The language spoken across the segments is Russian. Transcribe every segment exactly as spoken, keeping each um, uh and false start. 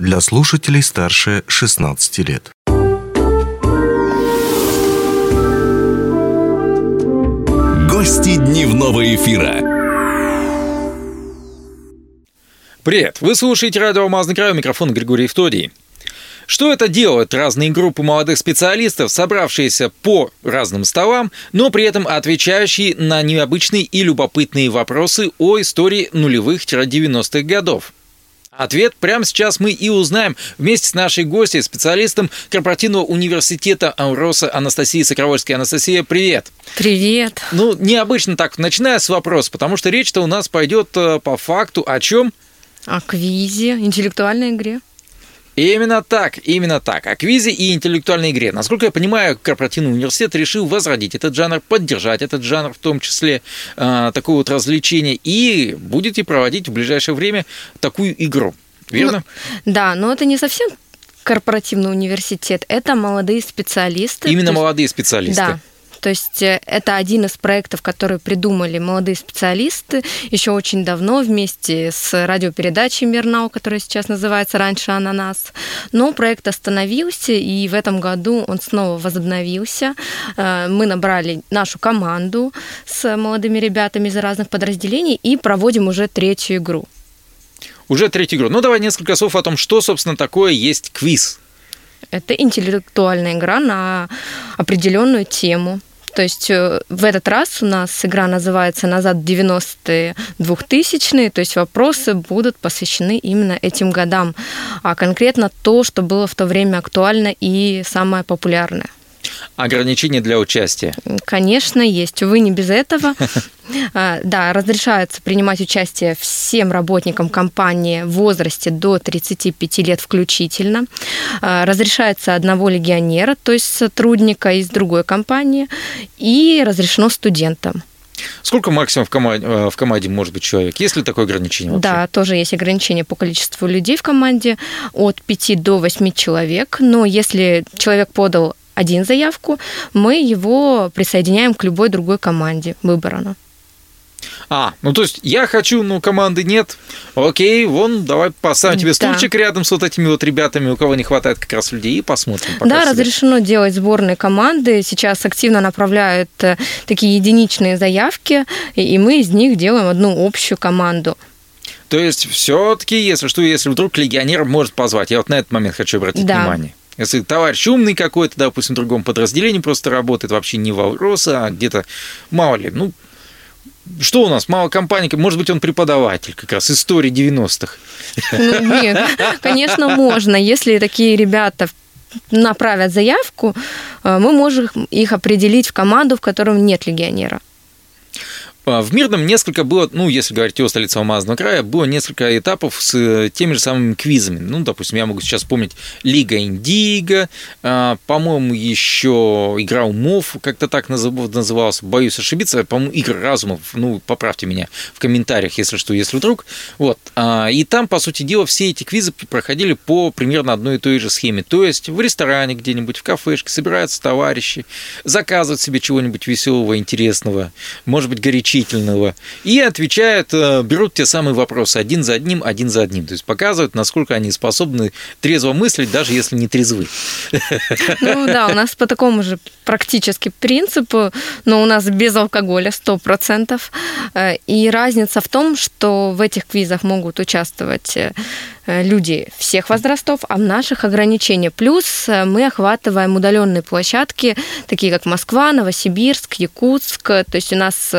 Для слушателей старше шестнадцати лет. Гости дневного эфира. Привет! Вы слушаете радио «Алмазный край», у микрофона Григорий Евтодий. Что это делают разные группы молодых специалистов, собравшиеся по разным столам, но при этом отвечающие на необычные и любопытные вопросы о истории нулевых-девяностых годов? Ответ прямо сейчас мы и узнаем вместе с нашей гостьей, специалистом Корпоративного университета АЛРОСА Анастасией Сокровольской. Анастасия, привет! Привет! Ну, необычно так, начиная с вопроса, потому что речь-то у нас пойдет по факту о чем? О квизе, интеллектуальной игре. Именно так, именно так. О квизе и интеллектуальной игре. Насколько я понимаю, корпоративный университет решил возродить этот жанр, поддержать этот жанр, в том числе э, такое вот развлечение, и будете проводить в ближайшее время такую игру. Верно? Ну, да, но это не совсем корпоративный университет, это молодые специалисты. Именно молодые есть... специалисты. Да. То есть это один из проектов, которые придумали молодые специалисты еще очень давно вместе с радиопередачей «Мирнау», которая сейчас называется «Раньше ананас». Но проект остановился, и в этом году он снова возобновился. Мы набрали нашу команду с молодыми ребятами из разных подразделений и проводим уже третью игру. Уже третью игру. Ну, давай несколько слов о том, что, собственно, такое есть квиз. Это интеллектуальная игра на определенную тему. То есть в этот раз у нас игра называется «Назад в девяностые, двухтысячные», то есть вопросы будут посвящены именно этим годам, а конкретно то, что было в то время актуально и самое популярное. Ограничения для участия? Конечно, есть. Увы, не без этого. Да, разрешается принимать участие всем работникам компании в возрасте до тридцати пяти лет включительно. Разрешается одного легионера, то есть сотрудника из другой компании, и разрешено студентам. Сколько максимум в команде, в команде может быть человек? Есть ли такое ограничение вообще? Да, тоже есть ограничение по количеству людей в команде от пяти до восьми человек. Но если человек подал один заявку, мы его присоединяем к любой другой команде выбрана. А, ну то есть я хочу, но команды нет. Окей, вон, давай поставим тебе стульчик да. рядом с вот этими вот ребятами, у кого не хватает как раз людей, и посмотрим. Да, себе. Разрешено делать сборные команды. Сейчас активно направляют такие единичные заявки, и мы из них делаем одну общую команду. То есть все-таки, если что, если вдруг легионер может позвать, я вот на этот момент хочу обратить да. внимание. Если товарищ умный какой-то, допустим, в другом подразделении просто работает, вообще не в АЛРОСА, а где-то, мало ли, ну, что у нас, мало компаний, может быть, он преподаватель как раз истории девяностых. Ну, нет, конечно, можно. Если такие ребята направят заявку, мы можем их определить в команду, в которой нет легионера. В Мирном несколько было, ну, если говорить о столице Алмазного края, было несколько этапов с теми же самыми квизами. Ну, допустим, я могу сейчас помнить «Лига Индиго», по-моему, еще «Игра умов», как-то так называлась, боюсь ошибиться, по-моему, «Игры разумов», ну, поправьте меня в комментариях, если что, если вдруг. Вот. И там, по сути дела, все эти квизы проходили по примерно одной и той же схеме. То есть в ресторане где-нибудь, в кафешке собираются товарищи, заказывают себе чего-нибудь веселого, интересного, может быть, горячительного. И отвечают, берут те самые вопросы один за одним, один за одним. То есть показывают, насколько они способны трезво мыслить, даже если не трезвы. Ну да, у нас по такому же практически принципу, но у нас без алкоголя сто процентов. И разница в том, что в этих квизах могут участвовать люди всех возрастов, а в наших ограничения. Плюс мы охватываем удаленные площадки, такие как Москва, Новосибирск, Якутск. То есть у нас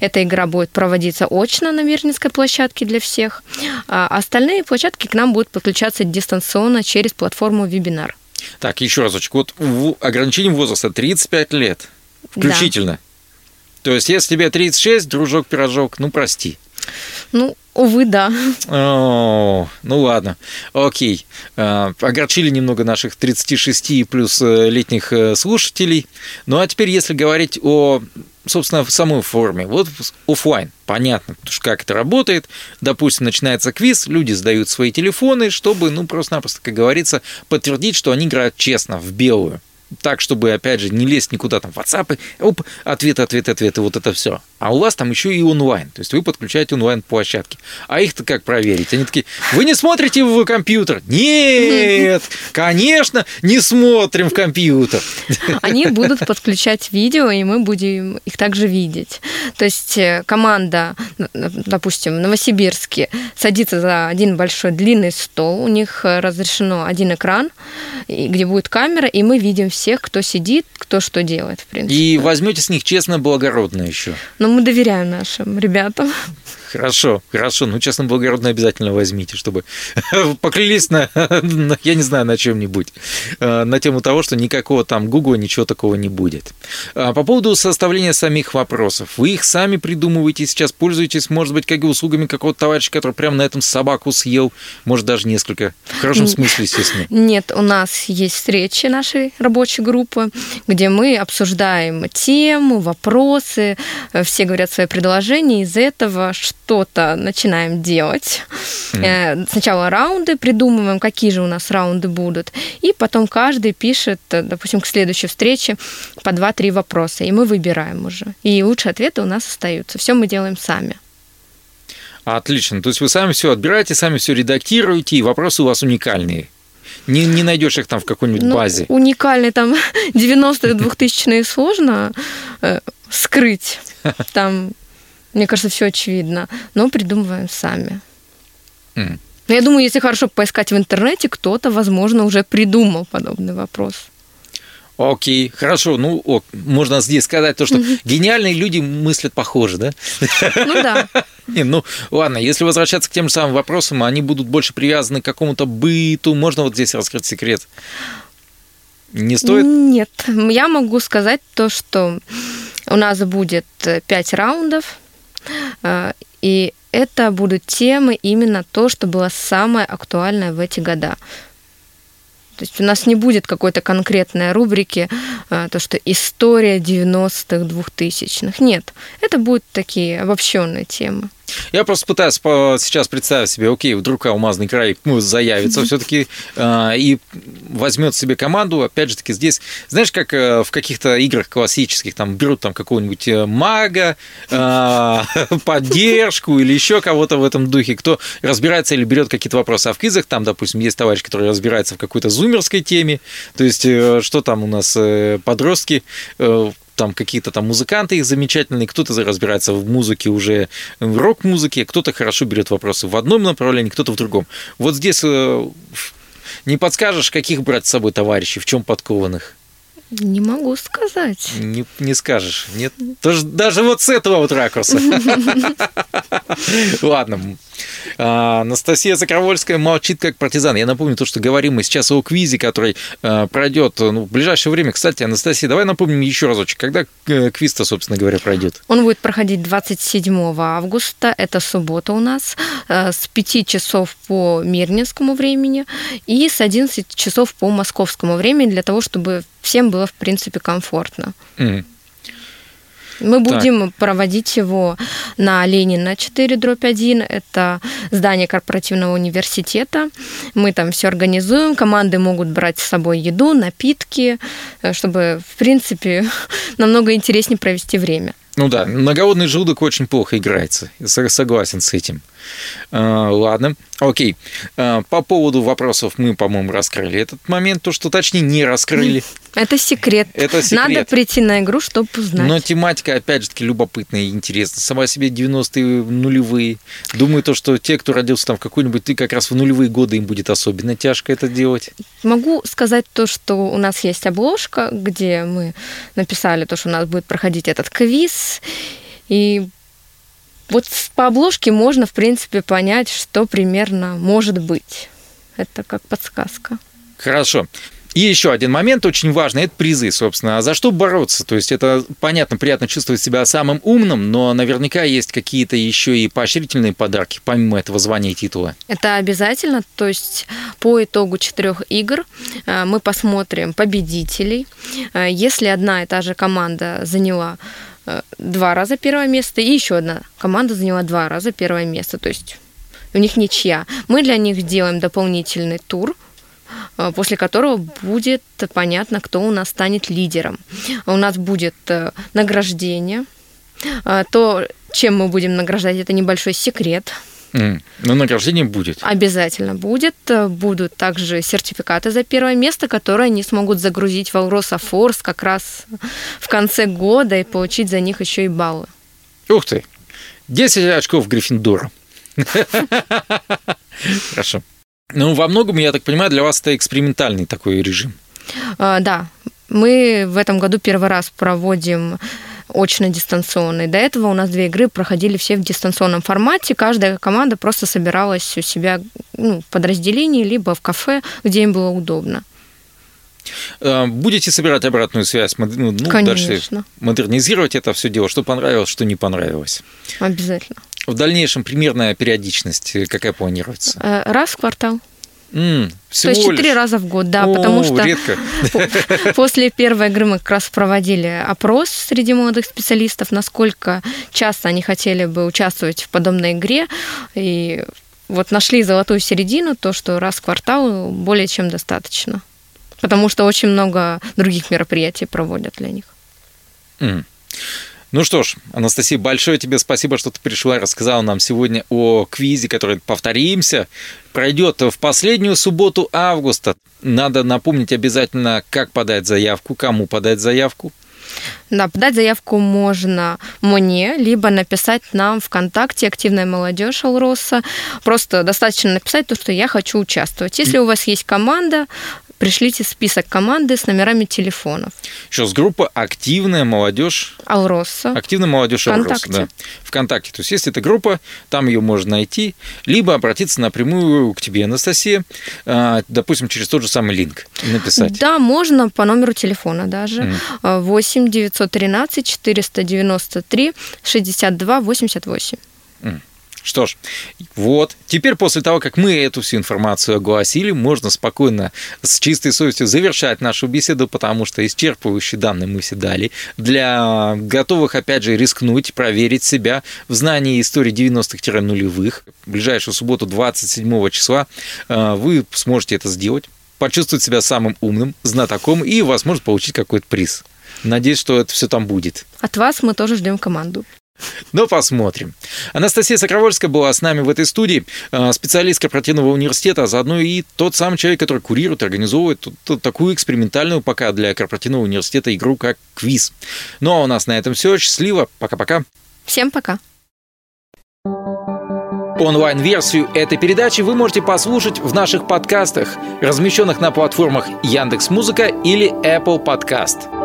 эта игра будет проводиться очно на Мирнинской площадке для всех. А остальные площадки к нам будут подключаться дистанционно через платформу вебинар. Так, еще разочек. Вот ограничение возраста тридцать пять лет включительно. Да. То есть если тебе тридцать шесть, дружок-пирожок, ну прости. Ну, увы, да. О, ну ладно, окей. Огорчили немного наших тридцати шести плюс летних слушателей. Ну а теперь, если говорить о, собственно, самой форме, вот офлайн, понятно, как это работает. Допустим, начинается квиз, люди сдают свои телефоны, чтобы, ну, просто-напросто, как говорится, подтвердить, что они играют честно, в белую. так, чтобы, опять же, не лезть никуда там в WhatsApp, и, оп, ответ, ответ, ответ, и вот это все. А у вас там еще и онлайн, то есть вы подключаете онлайн-площадки. А их-то как проверить? Они такие, вы не смотрите в компьютер? Нет, конечно, не смотрим в компьютер. Они будут подключать видео, и мы будем их также видеть. То есть команда, допустим, в Новосибирске садится за один большой длинный стол, у них разрешено один экран, где будет камера, и мы видим всех, кто сидит, кто что делает, в принципе. И возьмете с них честно, благородно еще. Но мы доверяем нашим ребятам. Хорошо, хорошо. Ну, честно, благородно обязательно возьмите, чтобы поклялись на, я не знаю, на чем-нибудь, на тему того, что никакого там Гугла, ничего такого не будет. По поводу составления самих вопросов. Вы их сами придумываете сейчас, пользуетесь, может быть, как и услугами какого-то товарища, который прямо на этом собаку съел, может, даже несколько. В хорошем смысле, естественно. Нет, у нас есть встречи нашей рабочей группы, где мы обсуждаем тему, вопросы, все говорят свои предложения, из этого что-то начинаем делать. Mm. Сначала раунды придумываем, какие же у нас раунды будут, и потом каждый пишет, допустим, к следующей встрече по два-три вопроса, и мы выбираем уже. И лучшие ответы у нас остаются. Все мы делаем сами. Отлично. То есть вы сами все отбираете, сами все редактируете, и вопросы у вас уникальные. Не, не найдешь их там в какой-нибудь ну, базе. Уникальные там девяностые, двухтысячные сложно э, скрыть. Там, мне кажется, все очевидно. Но придумываем сами. Mm. Но я думаю, если хорошо поискать в интернете, кто-то, возможно, уже придумал подобный вопрос. Окей, хорошо, ну, ок. Можно здесь сказать то, что mm-hmm. гениальные люди мыслят похоже, да? Ну да. Не, ну ладно, если возвращаться к тем же самым вопросам, они будут больше привязаны к какому-то быту. Можно вот здесь раскрыть секрет? Не стоит? Нет, я могу сказать то, что у нас будет пять раундов, и это будут темы именно то, что было самое актуальное в эти года. То есть у нас не будет какой-то конкретной рубрики, то, что история девяностых, двухтысячных. Нет, это будут такие обобщенные темы. Я просто пытаюсь сейчас представить себе, окей, вдруг Алмазный край ну, заявится все-таки э, и возьмет себе команду, опять же таки здесь, знаешь, как э, в каких-то играх классических, там берут там какого-нибудь мага, э, поддержку или еще кого-то в этом духе, кто разбирается или берет какие-то вопросы. А в квизах там, допустим, есть товарищ, который разбирается в какой-то зумерской теме, то есть э, что там у нас э, подростки, э, там какие-то там музыканты их замечательные, кто-то разбирается в музыке уже, в рок-музыке, кто-то хорошо берет вопросы в одном направлении, кто-то в другом. Вот здесь не подскажешь, каких брать с собой товарищей, в чем подкованных? Не могу сказать. Не, не скажешь. Нет. Даже, даже вот с этого вот ракурса. Ладно. Анастасия Сокровольская молчит как партизан. Я напомню то, что говорим мы сейчас о квизе, который пройдет в ближайшее время. Кстати, Анастасия, давай напомним еще разочек, когда квиз-то, собственно говоря, пройдет. Он будет проходить двадцать седьмого августа, это суббота у нас, с пяти часов по мирнинскому времени и с одиннадцати часов по московскому времени, для того, чтобы всем было, в принципе, комфортно. Mm. Мы будем так. проводить его на Ленина четыре дробь один, это здание Корпоративного университета. Мы там все организуем, команды могут брать с собой еду, напитки, чтобы, в принципе, намного интереснее провести время. Ну да, на голодный желудок очень плохо играется, согласен с этим. Ладно, окей. По поводу вопросов мы, по-моему, раскрыли этот момент, то, что точнее не раскрыли. Это секрет. Это секрет. Надо прийти на игру, чтобы узнать. Но тематика, опять же таки, любопытная и интересная. Сама себе девяностые, нулевые. Думаю, то, что те, кто родился там в какой-нибудь, ты как раз в нулевые годы, им будет особенно тяжко это делать. Могу сказать то, что у нас есть обложка, где мы написали то, что у нас будет проходить этот квиз. И вот по обложке можно, в принципе, понять, что примерно может быть. Это как подсказка. Хорошо. И еще один момент очень важный – это призы, собственно. А за что бороться? То есть это, понятно, приятно чувствовать себя самым умным, но наверняка есть какие-то еще и поощрительные подарки, помимо этого звания и титула. Это обязательно. То есть по итогу четырех игр мы посмотрим победителей. Если одна и та же команда заняла два раза первое место, и еще одна команда заняла два раза первое место, то есть у них ничья, мы для них делаем дополнительный тур, после которого будет понятно, кто у нас станет лидером. У нас будет награждение. То, чем мы будем награждать, это небольшой секрет. Mm. Но награждение будет. Обязательно будет. Будут также сертификаты за первое место, которые они смогут загрузить в АЛРОСА Форс как раз в конце года и получить за них еще и баллы. Ух ты! десять очков Гриффиндора. Хорошо. Ну, во многом, я так понимаю, для вас это экспериментальный такой режим. Да. Мы в этом году первый раз проводим очно-дистанционный. До этого у нас две игры проходили все в дистанционном формате. Каждая команда просто собиралась у себя, ну, в подразделении, либо в кафе, где им было удобно. Будете собирать обратную связь, ну, дальше модернизировать это все дело, что понравилось, что не понравилось. Обязательно. В дальнейшем примерная периодичность какая планируется? Раз в квартал. Mm, всего То есть четыре раза в год, да, О, потому что редко. После первой игры мы как раз проводили опрос среди молодых специалистов, насколько часто они хотели бы участвовать в подобной игре, и вот нашли золотую середину, то, что раз в квартал более чем достаточно, потому что очень много других мероприятий проводят для них. Mm. Ну что ж, Анастасия, большое тебе спасибо, что ты пришла и рассказала нам сегодня о квизе, который, повторимся, пройдет в последнюю субботу августа. Надо напомнить обязательно, как подать заявку, кому подать заявку. Да, подать заявку можно мне, либо написать нам ВКонтакте «Активная молодежь АЛРОСА». Просто достаточно написать то, что я хочу участвовать. Если у вас есть команда, пришлите список команды с номерами телефонов. Сейчас группа «Активная молодежь АЛРОСА». «Активная молодежь АЛРОСА», да. ВКонтакте. То есть, если это группа, там ее можно найти, либо обратиться напрямую к тебе, Анастасия, допустим, через тот же самый линк написать. Да, можно по номеру телефона даже. Mm. восемь девятьсот тринадцать четыреста девяносто три шестьдесят два восемьдесят восемь. Mm. Что ж, вот, теперь после того, как мы эту всю информацию огласили, можно спокойно, с чистой совестью завершать нашу беседу, потому что исчерпывающие данные мы все дали. Для готовых, опять же, рискнуть, проверить себя в знании истории девяностых-нулевых, в ближайшую субботу двадцать седьмого числа вы сможете это сделать, почувствовать себя самым умным, знатоком и, возможно, получить какой-то приз. Надеюсь, что это все там будет. От вас мы тоже ждем команду. Ну, посмотрим. Анастасия Сокровольская была с нами в этой студии, специалист Корпоративного университета, а заодно и тот самый человек, который курирует, организовывает такую экспериментальную пока для Корпоративного университета игру, как квиз. Ну, а у нас на этом все. Счастливо. Пока-пока. Всем пока. Онлайн-версию этой передачи вы можете послушать в наших подкастах, размещенных на платформах Яндекс.Музыка или Apple Podcast.